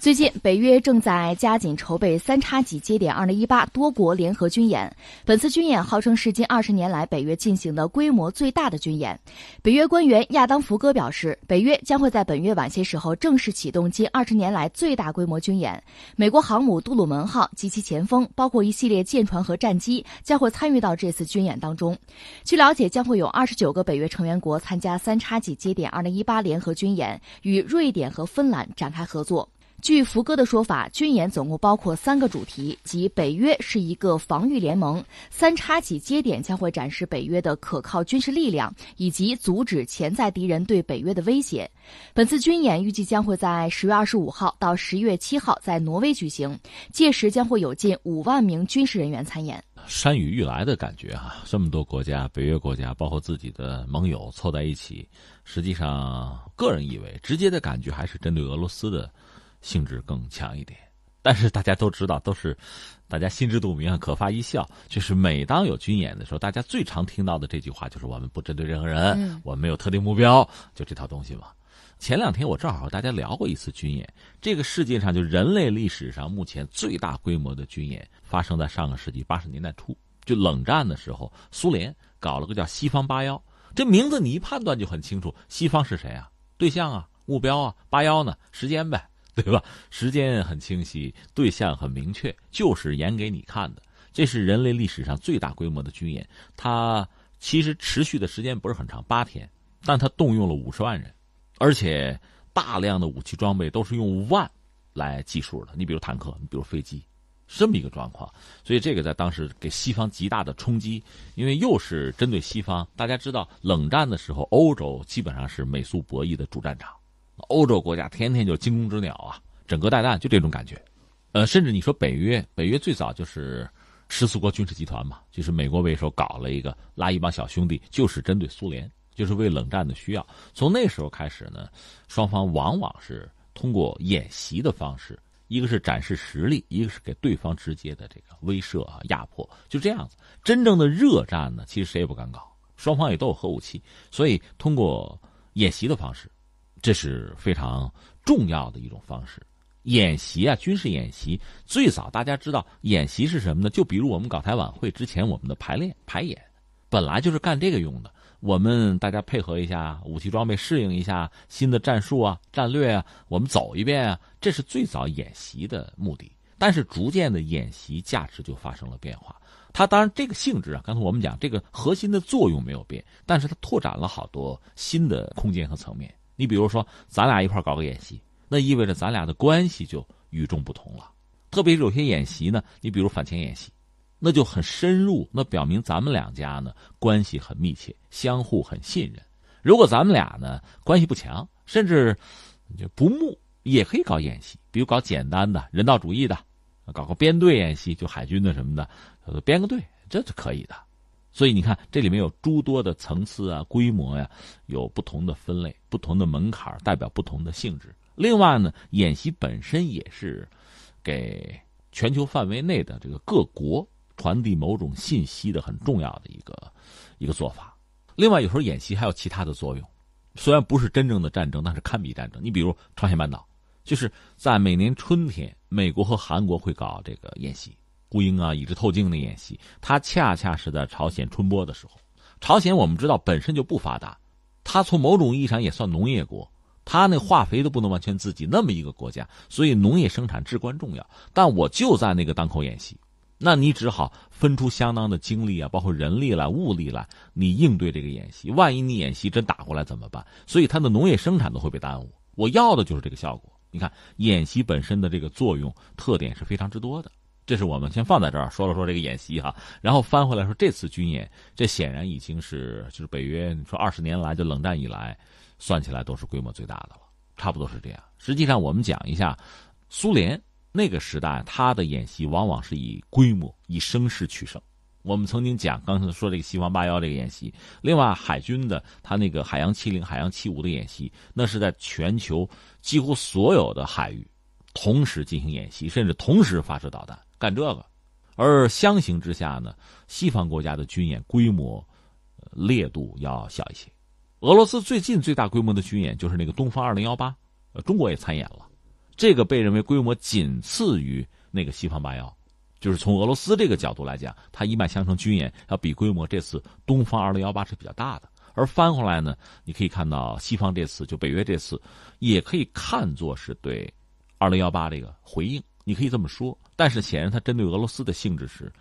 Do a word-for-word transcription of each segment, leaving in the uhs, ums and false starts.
最近，北约正在加紧筹备三叉戟节点二零一八多国联合军演。本次军演号称是近二十年来北约进行的规模最大的军演。北约官员亚当·福哥表示，北约将会在本月晚些时候正式启动近二十年来最大规模军演。美国航母杜鲁门号及其前锋，包括一系列舰船和战机，将会参与到这次军演当中。据了解，将会有二十九个北约成员国参加三叉戟节点二零一八联合军演，与瑞典和芬兰展开合作。据福哥的说法，军演总共包括三个主题，即北约是一个防御联盟，三叉戟节点将会展示北约的可靠军事力量，以及阻止潜在敌人对北约的威胁。本次军演预计将会在十月二十五号到十月七号在挪威举行，届时将会有近五万名军事人员参演。山雨欲来的感觉啊，这么多国家，北约国家包括自己的盟友凑在一起，实际上个人以为直接的感觉还是针对俄罗斯的性质更强一点，但是大家都知道，都是大家心知肚明啊，可发一笑。就是每当有军演的时候，大家最常听到的这句话就是我们不针对任何人、嗯、我们没有特定目标，就这套东西嘛。前两天我正好和大家聊过一次军演，这个世界上就人类历史上目前最大规模的军演发生在上个世纪八十年代初，就冷战的时候，苏联搞了个叫西方八幺，这名字你一判断就很清楚，西方是谁啊？对象啊，目标啊，八幺呢，时间呗，对吧？时间很清晰，对象很明确，就是演给你看的。这是人类历史上最大规模的军演，它其实持续的时间不是很长，八天，但它动用了五十万人，而且大量的武器装备都是用万来计数的。你比如坦克，你比如飞机，这么一个状况。所以这个在当时给西方极大的冲击，因为又是针对西方。大家知道，冷战的时候，欧洲基本上是美苏博弈的主战场。欧洲国家天天就惊弓之鸟啊，整个带弹，就这种感觉。呃，甚至你说北约，北约最早就是十四国军事集团嘛，就是美国为首搞了一个，拉一帮小兄弟，就是针对苏联，就是为冷战的需要。从那时候开始呢，双方往往是通过演习的方式，一个是展示实力，一个是给对方直接的这个威慑啊、压迫，就这样子。真正的热战呢，其实谁也不敢搞，双方也都有核武器，所以通过演习的方式。这是非常重要的一种方式。演习啊，军事演习最早大家知道演习是什么呢？就比如我们搞台晚会之前，我们的排练排演本来就是干这个用的。我们大家配合一下武器装备，适应一下新的战术啊、战略啊，我们走一遍啊，这是最早演习的目的。但是逐渐的演习价值就发生了变化。它当然这个性质啊，刚才我们讲这个核心的作用没有变，但是它拓展了好多新的空间和层面。你比如说咱俩一块搞个演习，那意味着咱俩的关系就与众不同了。特别是有些演习呢，你比如反潜演习，那就很深入，那表明咱们两家呢关系很密切，相互很信任。如果咱们俩呢关系不强，甚至不睦，也可以搞演习，比如搞简单的人道主义的，搞个编队演习，就海军的什么的，编个队，这是可以的。所以你看，这里面有诸多的层次啊、规模呀、啊，有不同的分类、不同的门槛，代表不同的性质。另外呢，演习本身也是给全球范围内的这个各国传递某种信息的很重要的一个一个做法。另外，有时候演习还有其他的作用，虽然不是真正的战争，但是堪比战争。你比如朝鲜半岛，就是在每年春天，美国和韩国会搞这个演习。孤鹰啊，以至透镜的演习，它恰恰是在朝鲜春播的时候。朝鲜我们知道本身就不发达，它从某种意义上也算农业国，它那化肥都不能完全自己那么一个国家，所以农业生产至关重要。但我就在那个当口演习，那你只好分出相当的精力啊，包括人力来、物力来，你应对这个演习。万一你演习真打过来怎么办？所以它的农业生产都会被耽误。我要的就是这个效果。你看，演习本身的这个作用特点是非常之多的。这是我们先放在这儿说了说这个演习哈，然后翻回来说这次军演，这显然已经是就是北约，你说二十年来就冷战以来，算起来都是规模最大的了，差不多是这样。实际上我们讲一下，苏联那个时代它的演习往往是以规模、以声势取胜。我们曾经讲，刚才说这个西方八幺这个演习，另外海军的它那个海洋七零、海洋七五的演习，那是在全球几乎所有的海域同时进行演习，甚至同时发射导弹。干这个，而相形之下呢，西方国家的军演规模、呃、烈度要小一些。俄罗斯最近最大规模的军演就是那个东方二零一八，呃，中国也参演了。这个被认为规模仅次于那个西方八幺，就是从俄罗斯这个角度来讲，它一脉相承军演要比规模这次东方二零一八是比较大的。而翻回来呢，你可以看到西方这次就北约这次，也可以看作是对二零一八这个回应，你可以这么说。但是显然它针对俄罗斯的性质是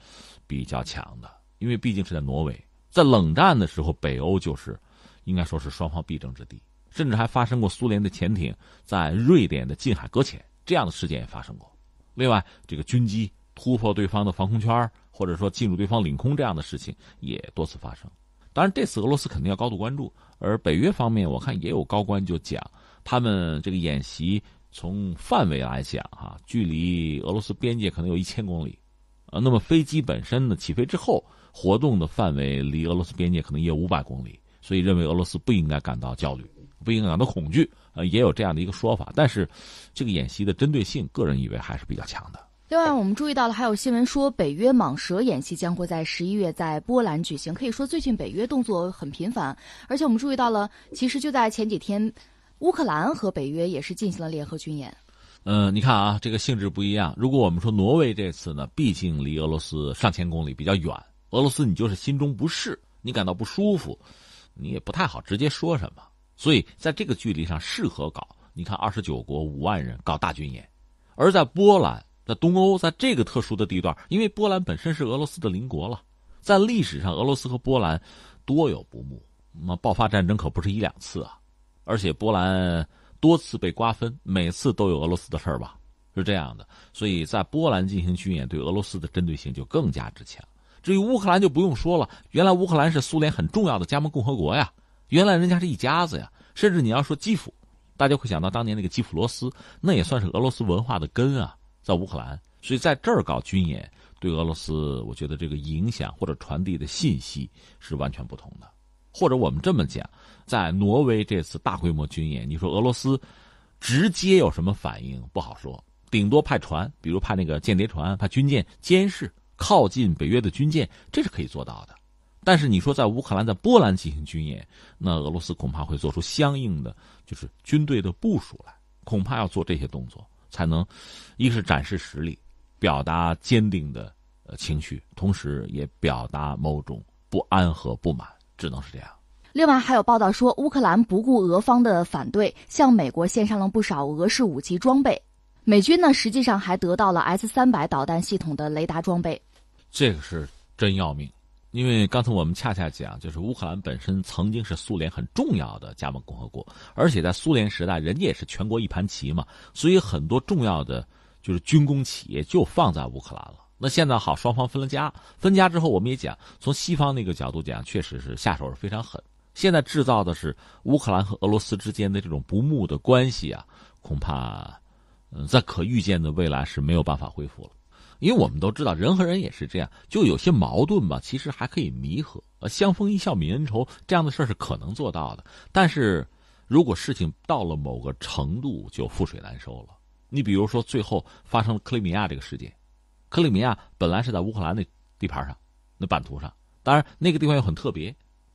比较强的，因为毕竟是在挪威，在冷战的时候，北欧就是应该说是双方必争之地。甚至还发生过苏联的潜艇在瑞典的近海搁浅，这样的事件也发生过。另外，这个军机突破对方的防空圈，或者说进入对方领空，这样的事情也多次发生。当然，这次俄罗斯肯定要高度关注。而北约方面，我看也有高官就讲，他们这个演习从范围来讲，啊，距离俄罗斯边界可能有一千公里，呃，那么飞机本身呢，起飞之后活动的范围离俄罗斯边界可能也有五百公里，所以认为俄罗斯不应该感到焦虑。不应该感到恐惧，呃，也有这样的一个说法。但是，这个演习的针对性，个人以为还是比较强的。另外，我们注意到了，还有新闻说，北约蟒蛇演习将会在十一月在波兰举行。可以说，最近北约动作很频繁，而且我们注意到了，其实就在前几天，乌克兰和北约也是进行了联合军演。嗯，你看啊，这个性质不一样。如果我们说挪威这次呢，毕竟离俄罗斯上千公里比较远，俄罗斯你就是心中不适，你感到不舒服，你也不太好直接说什么。所以在这个距离上适合搞，你看二十九国五万人搞大军演，而在波兰，在东欧，在这个特殊的地段，因为波兰本身是俄罗斯的邻国了，在历史上俄罗斯和波兰多有不睦，那爆发战争可不是一两次啊，而且波兰多次被瓜分，每次都有俄罗斯的事儿吧，是这样的。所以在波兰进行军演，对俄罗斯的针对性就更加之强。至于乌克兰就不用说了，原来乌克兰是苏联很重要的加盟共和国呀。原来人家是一家子呀，甚至你要说基辅，大家会想到当年那个基辅罗斯，那也算是俄罗斯文化的根啊，在乌克兰。所以在这儿搞军演，对俄罗斯我觉得这个影响或者传递的信息是完全不同的。或者我们这么讲，在挪威这次大规模军演，你说俄罗斯直接有什么反应不好说，顶多派船，比如派那个间谍船，派军舰监视靠近北约的军舰，这是可以做到的。但是你说在乌克兰、在波兰进行军演，那俄罗斯恐怕会做出相应的就是军队的部署来，恐怕要做这些动作才能，一个是展示实力，表达坚定的呃情绪，同时也表达某种不安和不满，只能是这样。另外还有报道说，乌克兰不顾俄方的反对，向美国献上了不少俄式武器装备。美军呢，实际上还得到了 S 三百 导弹系统的雷达装备，这个是真要命。因为刚才我们恰恰讲，就是乌克兰本身曾经是苏联很重要的加盟共和国，而且在苏联时代，人家也是全国一盘棋嘛，所以很多重要的就是军工企业就放在乌克兰了。那现在好，双方分了家，分家之后我们也讲，从西方那个角度讲，确实是下手是非常狠。现在制造的是乌克兰和俄罗斯之间的这种不睦的关系啊，恐怕嗯，在可预见的未来是没有办法恢复了。因为我们都知道，人和人也是这样，就有些矛盾吧，其实还可以弥合，呃，相逢一笑泯恩仇，这样的事儿是可能做到的。但是，如果事情到了某个程度，就覆水难收了。你比如说，最后发生了克里米亚这个事件，克里米亚本来是在乌克兰的地盘上，那版图上，当然那个地方又很特别，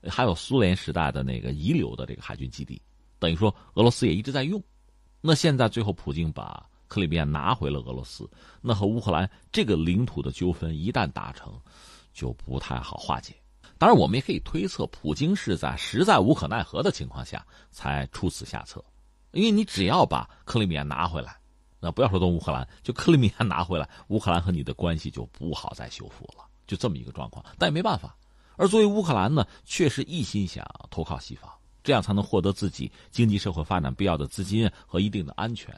还有苏联时代的那个遗留的这个海军基地，等于说俄罗斯也一直在用。那现在最后，普京把克里米亚拿回了俄罗斯，那和乌克兰这个领土的纠纷一旦达成，就不太好化解。当然我们也可以推测，普京是在实在无可奈何的情况下才出此下策，因为你只要把克里米亚拿回来，那不要说东乌克兰，就克里米亚拿回来，乌克兰和你的关系就不好再修复了，就这么一个状况。但也没办法，而作为乌克兰呢，确实一心想投靠西方，这样才能获得自己经济社会发展必要的资金和一定的安全。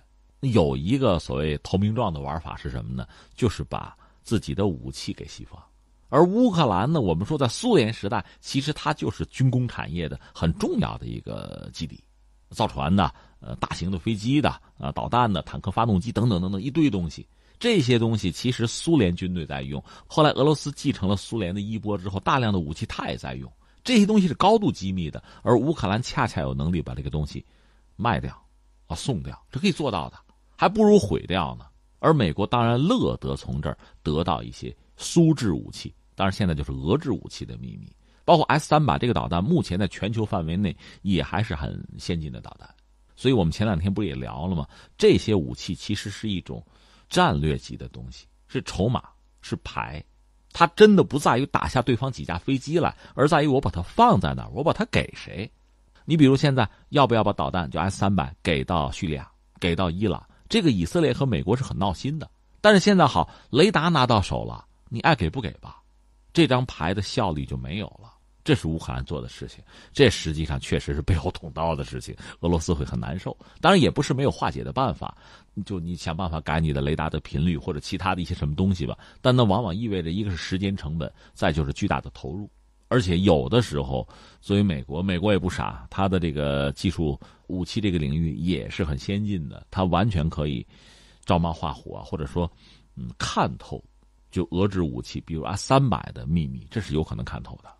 有一个所谓投名状的玩法是什么呢？就是把自己的武器给西方。而乌克兰呢，我们说在苏联时代，其实它就是军工产业的很重要的一个基地，造船的、呃，大型的飞机的、呃，导弹的、坦克发动机等等等等一堆东西。这些东西其实苏联军队在用，后来俄罗斯继承了苏联的衣钵之后，大量的武器它也在用。这些东西是高度机密的，而乌克兰恰恰有能力把这个东西卖掉啊，送掉，这可以做到的。还不如毁掉呢，而美国当然乐得从这儿得到一些苏制武器，当然现在就是俄制武器的秘密，包括 S 三百 这个导弹，目前在全球范围内也还是很先进的导弹。所以我们前两天不也聊了吗？这些武器其实是一种战略级的东西，是筹码，是牌。它真的不在于打下对方几架飞机来，而在于我把它放在哪儿，我把它给谁。你比如现在要不要把导弹就 S 三百 给到叙利亚，给到伊朗，这个以色列和美国是很闹心的。但是现在好，雷达拿到手了，你爱给不给吧，这张牌的效力就没有了。这是乌克兰做的事情，这实际上确实是背后捅刀的事情，俄罗斯会很难受。当然也不是没有化解的办法，就你想办法改你的雷达的频率或者其他的一些什么东西吧，但那往往意味着一个是时间成本，再就是巨大的投入。而且有的时候作为美国，美国也不傻，它的这个技术武器这个领域也是很先进的，它完全可以照猫画虎啊，或者说嗯看透就俄制武器比如 S 三百 的秘密，这是有可能看透的。